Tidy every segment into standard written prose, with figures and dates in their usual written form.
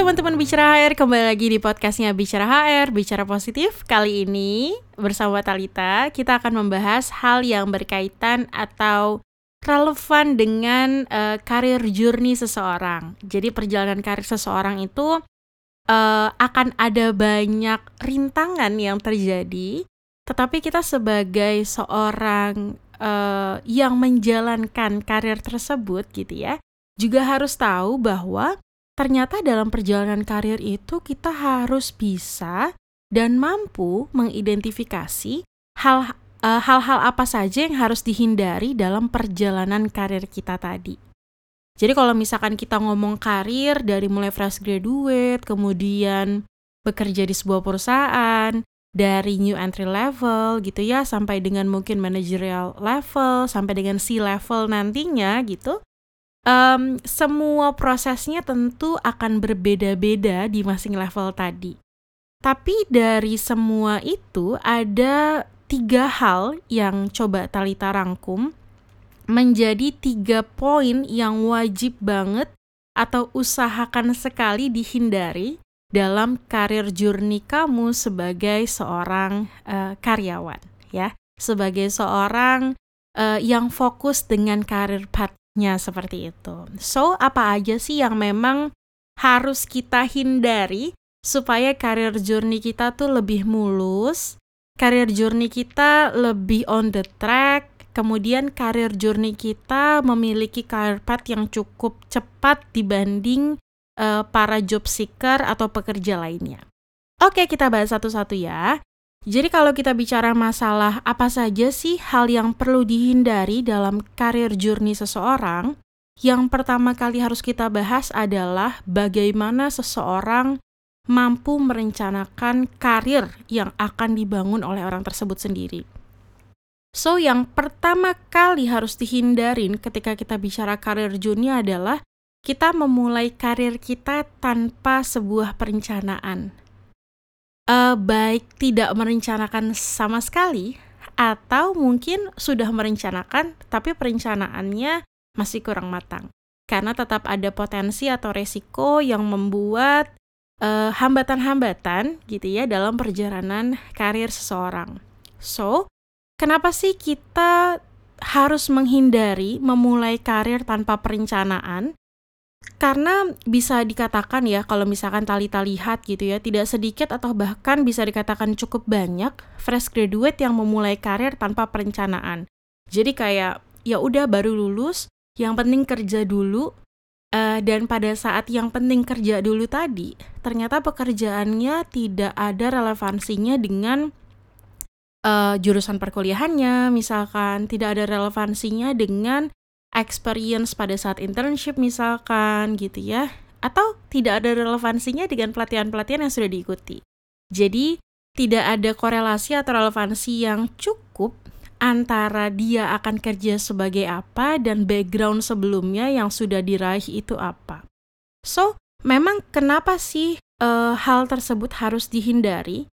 teman-teman Bicara HR, kembali lagi di podcastnya Bicara HR, Bicara Positif. Kali ini bersama Talita, kita akan membahas hal yang berkaitan atau relevan dengan karir journey seseorang. Jadi perjalanan karir seseorang itu akan ada banyak rintangan yang terjadi, tetapi kita sebagai seorang yang menjalankan karir tersebut gitu ya, juga harus tahu bahwa ternyata dalam perjalanan karir itu kita harus bisa dan mampu mengidentifikasi hal-hal apa saja yang harus dihindari dalam perjalanan karir kita tadi. Jadi kalau misalkan kita ngomong karir dari mulai fresh graduate, kemudian bekerja di sebuah perusahaan, dari new entry level gitu ya, sampai dengan mungkin managerial level, sampai dengan C-level nantinya gitu. Semua prosesnya tentu akan berbeda-beda di masing level tadi. Tapi dari semua itu ada 3 hal yang coba Talita rangkum menjadi 3 poin yang wajib banget atau usahakan sekali dihindari dalam karir journey kamu sebagai seorang karyawan ya, sebagai seorang yang fokus dengan karir path-nya seperti itu. So, apa aja sih yang memang harus kita hindari supaya karir journey kita tuh lebih mulus, karir journey kita lebih on the track, kemudian karir journey kita memiliki career path yang cukup cepat dibanding para job seeker atau pekerja lainnya. Oke, kita bahas satu-satu ya. Jadi kalau kita bicara masalah apa saja sih hal yang perlu dihindari dalam karir journey seseorang, yang pertama kali harus kita bahas adalah bagaimana seseorang mampu merencanakan karir yang akan dibangun oleh orang tersebut sendiri. So, yang pertama kali harus dihindarin ketika kita bicara karir journey adalah kita memulai karir kita tanpa sebuah perencanaan. Baik tidak merencanakan sama sekali, atau mungkin sudah merencanakan tapi perencanaannya masih kurang matang. Karena tetap ada potensi atau resiko yang membuat hambatan-hambatan gitu ya dalam perjalanan karir seseorang. So, kenapa sih kita harus menghindari memulai karir tanpa perencanaan? Karena bisa dikatakan ya, kalau misalkan Talita lihat gitu ya, tidak sedikit atau bahkan bisa dikatakan cukup banyak fresh graduate yang memulai karir tanpa perencanaan. Jadi kayak ya udah baru lulus, yang penting kerja dulu, dan pada saat yang penting kerja dulu tadi, ternyata pekerjaannya tidak ada relevansinya dengan jurusan perkuliahannya, misalkan tidak ada relevansinya dengan experience pada saat internship misalkan gitu ya, atau tidak ada relevansinya dengan pelatihan-pelatihan yang sudah diikuti. Jadi tidak ada korelasi atau relevansi yang cukup antara dia akan kerja sebagai apa dan background sebelumnya yang sudah diraih itu apa. So, memang kenapa sih hal tersebut harus dihindari?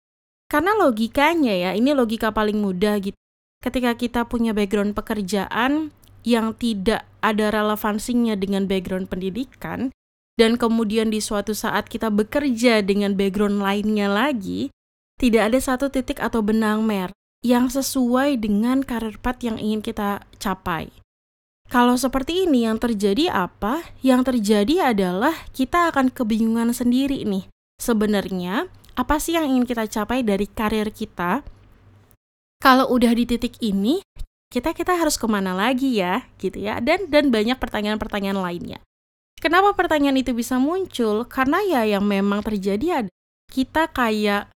Karena logikanya ya, ini logika paling mudah gitu. Ketika kita punya background pekerjaan yang tidak ada relevansinya dengan background pendidikan, dan kemudian di suatu saat kita bekerja dengan background lainnya lagi, tidak ada satu titik atau benang merah yang sesuai dengan career path yang ingin kita capai. Kalau seperti ini yang terjadi apa? Yang terjadi adalah kita akan kebingungan sendiri nih. Sebenarnya, apa sih yang ingin kita capai dari karir kita? Kalau udah di titik ini, kita harus kemana lagi ya, gitu ya, dan banyak pertanyaan-pertanyaan lainnya. Kenapa pertanyaan itu bisa muncul? Karena ya yang memang terjadi ada kita kayak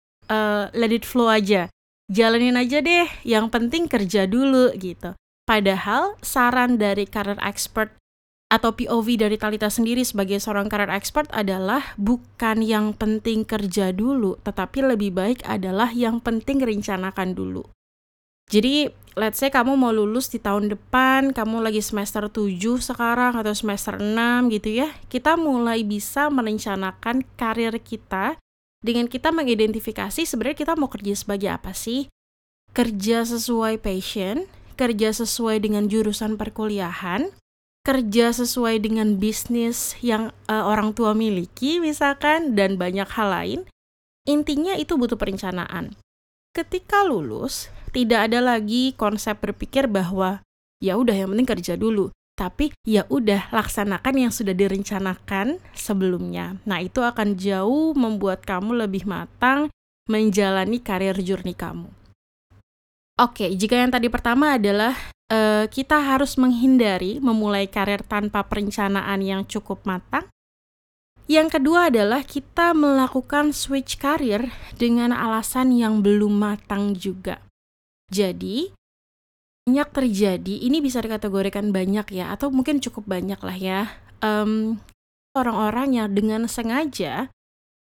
let it flow aja, jalanin aja deh, yang penting kerja dulu gitu. Padahal saran dari career expert atau POV dari Talita sendiri sebagai seorang career expert adalah bukan yang penting kerja dulu, tetapi lebih baik adalah yang penting rencanakan dulu. Jadi, let's say kamu mau lulus di tahun depan, kamu lagi semester 7 sekarang atau semester 6 gitu ya. Kita mulai bisa merencanakan karir kita dengan kita mengidentifikasi sebenarnya kita mau kerja sebagai apa sih? Kerja sesuai passion, kerja sesuai dengan jurusan perkuliahan, kerja sesuai dengan bisnis yang orang tua miliki misalkan, dan banyak hal lain. Intinya itu butuh perencanaan. Ketika lulus, tidak ada lagi konsep berpikir bahwa ya udah yang penting kerja dulu, tapi ya udah laksanakan yang sudah direncanakan sebelumnya. Nah, itu akan jauh membuat kamu lebih matang menjalani karir journey kamu. Oke, jika yang tadi pertama adalah kita harus menghindari memulai karir tanpa perencanaan yang cukup matang. Yang kedua adalah kita melakukan switch karir dengan alasan yang belum matang juga. Jadi, banyak terjadi, ini bisa dikategorikan banyak ya, atau mungkin cukup banyak lah ya, orang-orang yang dengan sengaja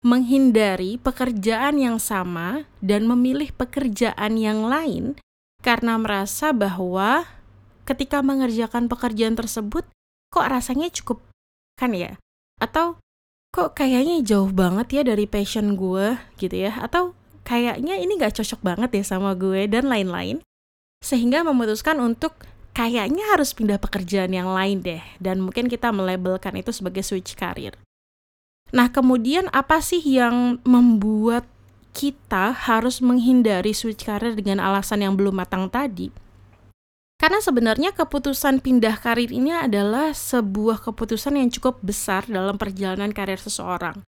menghindari pekerjaan yang sama dan memilih pekerjaan yang lain karena merasa bahwa ketika mengerjakan pekerjaan tersebut, kok rasanya cukup kan ya? Atau kok kayaknya jauh banget ya dari passion gue gitu ya? Atau kayaknya ini gak cocok banget ya sama gue dan lain-lain. Sehingga memutuskan untuk kayaknya harus pindah pekerjaan yang lain deh. Dan mungkin kita melabelkan itu sebagai switch karir. Nah, kemudian apa sih yang membuat kita harus menghindari switch karir dengan alasan yang belum matang tadi? Karena sebenarnya keputusan pindah karir ini adalah sebuah keputusan yang cukup besar dalam perjalanan karir seseorang.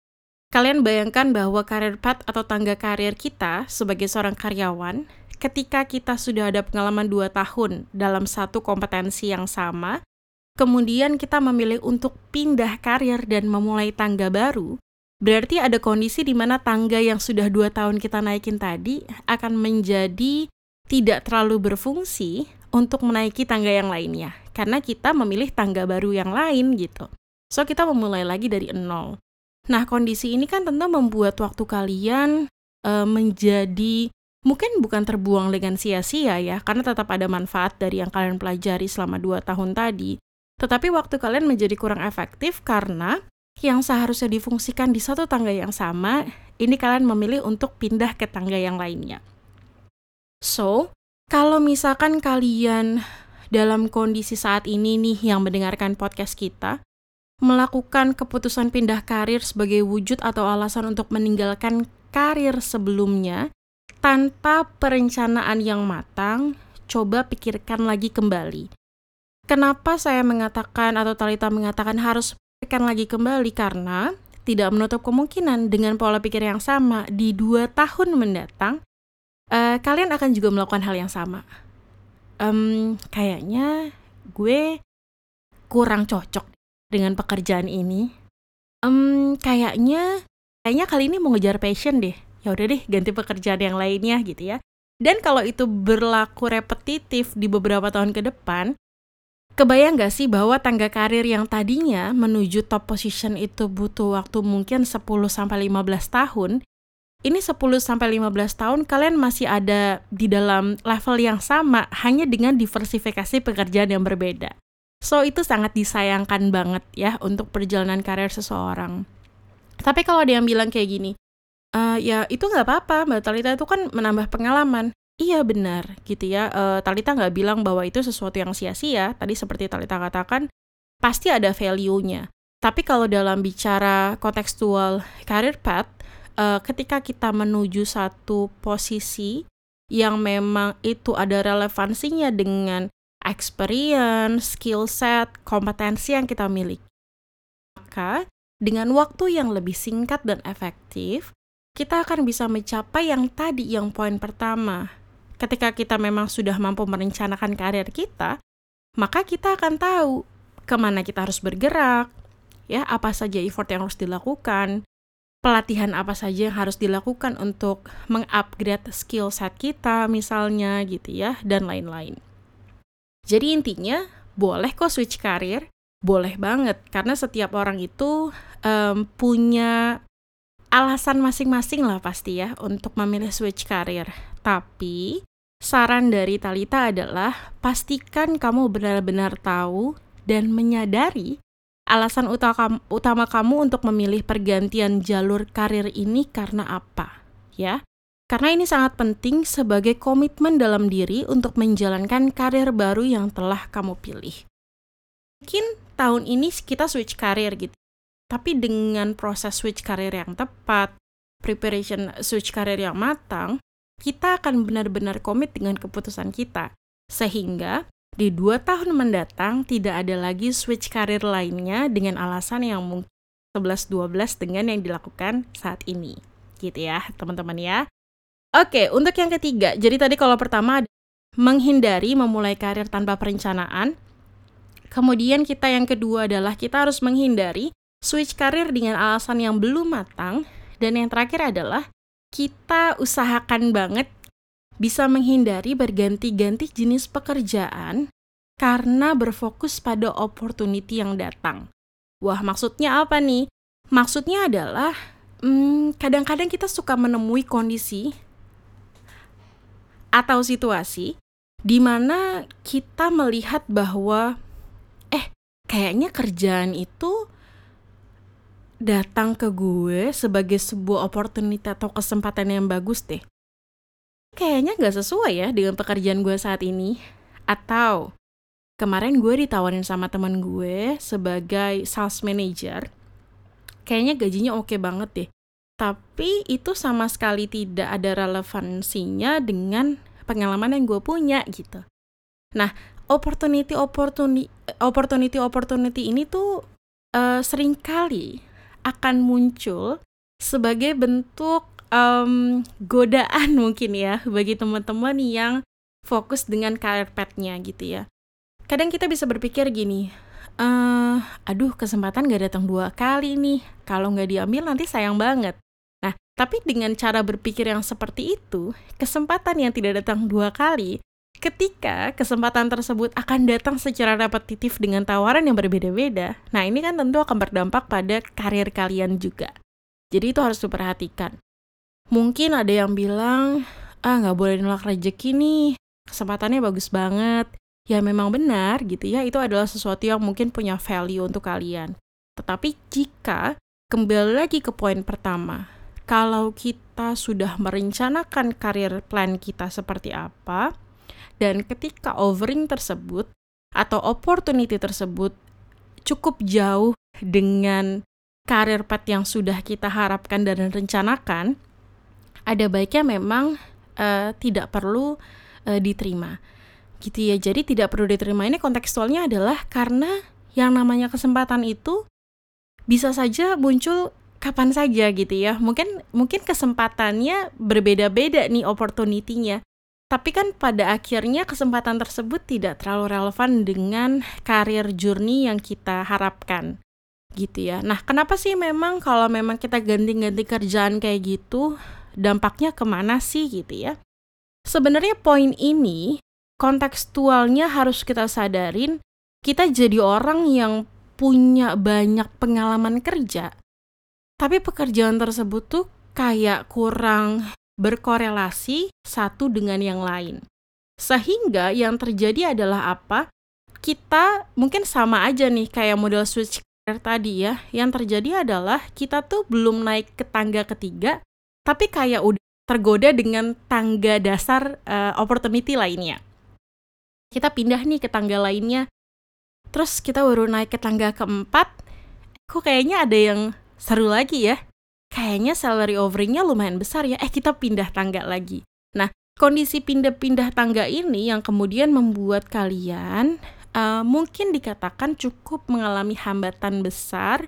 Kalian bayangkan bahwa karir path atau tangga karir kita sebagai seorang karyawan, ketika kita sudah ada pengalaman 2 tahun dalam satu kompetensi yang sama, kemudian kita memilih untuk pindah karir dan memulai tangga baru, berarti ada kondisi di mana tangga yang sudah 2 tahun kita naikin tadi akan menjadi tidak terlalu berfungsi untuk menaiki tangga yang lainnya. Karena kita memilih tangga baru yang lain gitu. So, kita memulai lagi dari 0. Nah, kondisi ini kan tentu membuat waktu kalian menjadi mungkin bukan terbuang dengan sia-sia ya, karena tetap ada manfaat dari yang kalian pelajari selama 2 tahun tadi. Tetapi waktu kalian menjadi kurang efektif karena yang seharusnya difungsikan di satu tangga yang sama, ini kalian memilih untuk pindah ke tangga yang lainnya. So, kalau misalkan kalian dalam kondisi saat ini nih yang mendengarkan podcast kita, melakukan keputusan pindah karir sebagai wujud atau alasan untuk meninggalkan karir sebelumnya, tanpa perencanaan yang matang, coba pikirkan lagi kembali. Kenapa saya mengatakan atau Talita mengatakan harus pikirkan lagi kembali, karena tidak menutup kemungkinan dengan pola pikir yang sama di 2 tahun mendatang kalian akan juga melakukan hal yang sama. Kayaknya gue kurang cocok dengan pekerjaan ini. Kayaknya kali ini mau ngejar passion deh. Ya udah deh, ganti pekerjaan yang lainnya gitu ya. Dan kalau itu berlaku repetitif di beberapa tahun ke depan, kebayang gak sih bahwa tangga karir yang tadinya menuju top position itu butuh waktu mungkin 10-15 tahun, ini 10-15 tahun kalian masih ada di dalam level yang sama, hanya dengan diversifikasi pekerjaan yang berbeda. So, itu sangat disayangkan banget ya untuk perjalanan karir seseorang. Tapi kalau ada yang bilang kayak gini, ya itu gak apa-apa, Mbak Talita itu kan menambah pengalaman. Iya benar gitu ya, Talita gak bilang bahwa itu sesuatu yang sia-sia. Tadi seperti Talita katakan, pasti ada value-nya. Tapi kalau dalam bicara kontekstual career path, ketika kita menuju satu posisi yang memang itu ada relevansinya dengan experience, skill set, kompetensi yang kita miliki, maka dengan waktu yang lebih singkat dan efektif, kita akan bisa mencapai yang tadi, yang poin pertama. Ketika kita memang sudah mampu merencanakan karir kita, maka kita akan tahu kemana kita harus bergerak, ya, apa saja effort yang harus dilakukan, pelatihan apa saja yang harus dilakukan untuk mengupgrade skill set kita misalnya gitu ya, dan lain-lain. Jadi intinya, boleh kok switch karir, boleh banget, karena setiap orang itu punya alasan masing-masing lah pasti ya untuk memilih switch karir. Tapi saran dari Talita adalah pastikan kamu benar-benar tahu dan menyadari alasan utama kamu untuk memilih pergantian jalur karir ini karena apa, ya. Karena ini sangat penting sebagai komitmen dalam diri untuk menjalankan karir baru yang telah kamu pilih. Mungkin tahun ini kita switch karir gitu. Tapi dengan proses switch karir yang tepat, preparation switch karir yang matang, kita akan benar-benar komit dengan keputusan kita. Sehingga di 2 tahun mendatang tidak ada lagi switch karir lainnya dengan alasan yang mungkin 11-12 dengan yang dilakukan saat ini. Gitu ya, teman-teman ya. Oke, untuk yang ketiga. Jadi tadi kalau pertama ada menghindari memulai karir tanpa perencanaan. Kemudian kita yang kedua adalah kita harus menghindari switch karir dengan alasan yang belum matang. Dan yang terakhir adalah kita usahakan banget bisa menghindari berganti-ganti jenis pekerjaan karena berfokus pada opportunity yang datang. Wah, maksudnya apa nih? Maksudnya adalah kadang-kadang kita suka menemui kondisi atau situasi di mana kita melihat bahwa kayaknya kerjaan itu datang ke gue sebagai sebuah opportunity atau kesempatan yang bagus deh. Kayaknya gak sesuai ya dengan pekerjaan gue saat ini. Atau kemarin gue ditawarin sama teman gue sebagai sales manager. Kayaknya gajinya oke banget deh. Tapi itu sama sekali tidak ada relevansinya dengan pengalaman yang gue punya gitu. Nah, opportunity ini tuh seringkali akan muncul sebagai bentuk godaan mungkin ya bagi teman-teman yang fokus dengan career path-nya gitu ya. Kadang kita bisa berpikir gini, aduh kesempatan gak datang 2 kali nih, kalau gak diambil nanti sayang banget. Nah, tapi dengan cara berpikir yang seperti itu, kesempatan yang tidak datang 2 kali, ketika kesempatan tersebut akan datang secara repetitif dengan tawaran yang berbeda-beda, nah ini kan tentu akan berdampak pada karir kalian juga. Jadi itu harus diperhatikan. Mungkin ada yang bilang, nggak boleh nolak rezeki nih, kesempatannya bagus banget. Ya memang benar gitu ya, itu adalah sesuatu yang mungkin punya value untuk kalian. Tetapi jika, kembali lagi ke poin pertama, kalau kita sudah merencanakan karir plan kita seperti apa, dan ketika offering tersebut atau opportunity tersebut cukup jauh dengan karir path yang sudah kita harapkan dan rencanakan, ada baiknya memang tidak perlu diterima gitu ya. Jadi tidak perlu diterima ini kontekstualnya adalah karena yang namanya kesempatan itu bisa saja muncul kapan saja gitu ya. Mungkin kesempatannya berbeda-beda nih opportunity-nya. Tapi kan pada akhirnya kesempatan tersebut tidak terlalu relevan dengan karir journey yang kita harapkan gitu ya. Nah, kenapa sih memang kalau memang kita ganti-ganti kerjaan kayak gitu, dampaknya kemana sih gitu ya? Sebenarnya poin ini kontekstualnya harus kita sadarin, kita jadi orang yang punya banyak pengalaman kerja, tapi pekerjaan tersebut tuh kayak kurang berkorelasi satu dengan yang lain. Sehingga yang terjadi adalah apa? Kita mungkin sama aja nih kayak model switch career tadi ya. Yang terjadi adalah kita tuh belum naik ke tangga ketiga, tapi kayak udah tergoda dengan tangga dasar opportunity lainnya. Kita pindah nih ke tangga lainnya. Terus kita baru naik ke tangga keempat, kok kayaknya ada yang seru lagi ya. Kayaknya salary offeringnya lumayan besar ya, kita pindah tangga lagi. Nah, kondisi pindah-pindah tangga ini yang kemudian membuat kalian mungkin dikatakan cukup mengalami hambatan besar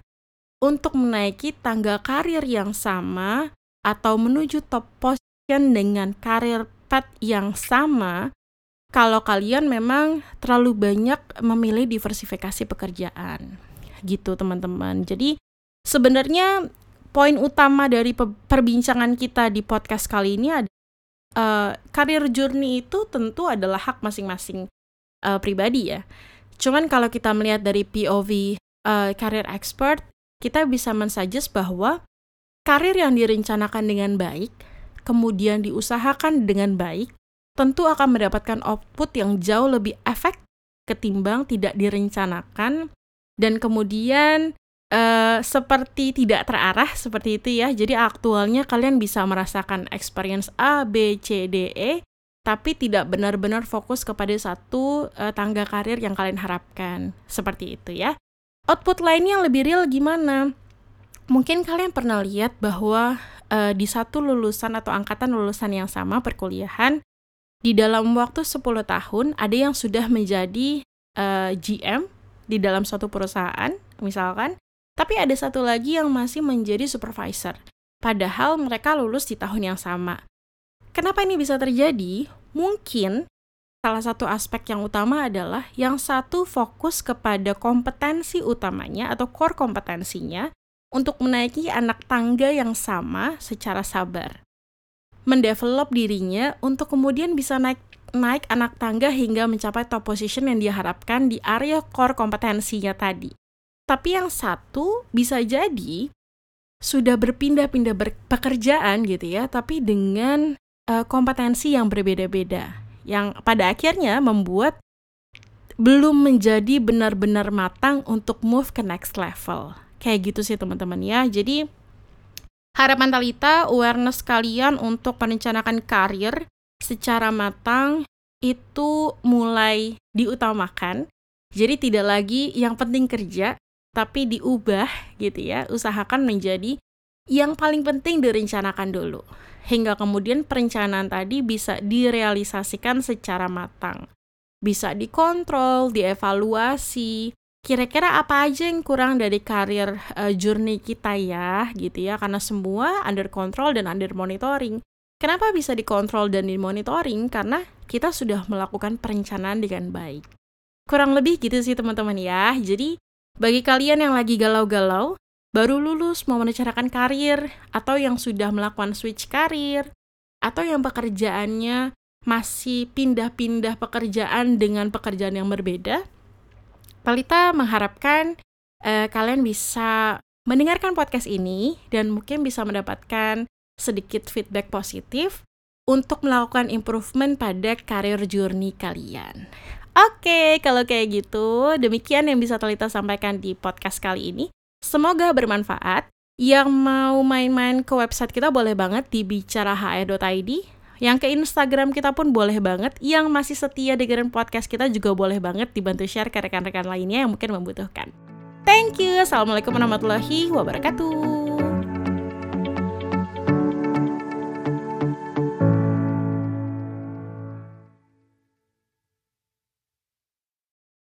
untuk menaiki tangga karir yang sama atau menuju top position dengan karir path yang sama kalau kalian memang terlalu banyak memilih diversifikasi pekerjaan. Gitu, teman-teman. Jadi, sebenarnya poin utama dari perbincangan kita di podcast kali ini adalah karir journey itu tentu adalah hak masing-masing pribadi ya. Cuman kalau kita melihat dari POV career expert, kita bisa men-suggest bahwa karir yang direncanakan dengan baik, kemudian diusahakan dengan baik, tentu akan mendapatkan output yang jauh lebih efektif ketimbang tidak direncanakan dan kemudian seperti tidak terarah seperti itu ya. Jadi aktualnya kalian bisa merasakan experience A, B, C, D, E tapi tidak benar-benar fokus kepada satu tangga karir yang kalian harapkan. Seperti itu ya. Output lainnya yang lebih real gimana? Mungkin kalian pernah lihat bahwa di satu lulusan atau angkatan lulusan yang sama perkuliahan, di dalam waktu 10 tahun ada yang sudah menjadi GM di dalam suatu perusahaan, misalkan. Tapi ada satu lagi yang masih menjadi supervisor. Padahal mereka lulus di tahun yang sama. Kenapa ini bisa terjadi? Mungkin salah satu aspek yang utama adalah yang satu fokus kepada kompetensi utamanya atau core kompetensinya untuk menaiki anak tangga yang sama secara sabar. Mendevelop dirinya untuk kemudian bisa naik anak tangga hingga mencapai top position yang diharapkan di area core kompetensinya tadi. Tapi yang satu bisa jadi sudah berpindah-pindah pekerjaan gitu ya, tapi dengan kompetensi yang berbeda-beda, yang pada akhirnya membuat belum menjadi benar-benar matang untuk move ke next level. Kayak gitu sih teman-teman ya. Jadi harapan Talita, awareness kalian untuk merencanakan karir secara matang itu mulai diutamakan. Jadi tidak lagi yang penting kerja, tapi diubah gitu ya. Usahakan menjadi yang paling penting direncanakan dulu, hingga kemudian perencanaan tadi bisa direalisasikan secara matang. Bisa dikontrol, dievaluasi, kira-kira apa aja yang kurang dari karir journey kita ya, gitu ya, karena semua under control dan under monitoring. Kenapa bisa dikontrol dan dimonitoring? Karena kita sudah melakukan perencanaan dengan baik. Kurang lebih gitu sih teman-teman ya. Jadi, bagi kalian yang lagi galau-galau, baru lulus mau merencanakan karir, atau yang sudah melakukan switch karir, atau yang pekerjaannya masih pindah-pindah pekerjaan dengan pekerjaan yang berbeda, Talita mengharapkan kalian bisa mendengarkan podcast ini dan mungkin bisa mendapatkan sedikit feedback positif untuk melakukan improvement pada karir journey kalian. Oke, kalau kayak gitu, demikian yang bisa Talita sampaikan di podcast kali ini. Semoga bermanfaat. Yang mau main-main ke website kita boleh banget di bicarahr.id. Yang ke Instagram kita pun boleh banget. Yang masih setia dengerin podcast kita juga boleh banget dibantu share ke rekan-rekan lainnya yang mungkin membutuhkan. Thank you. Assalamualaikum warahmatullahi wabarakatuh.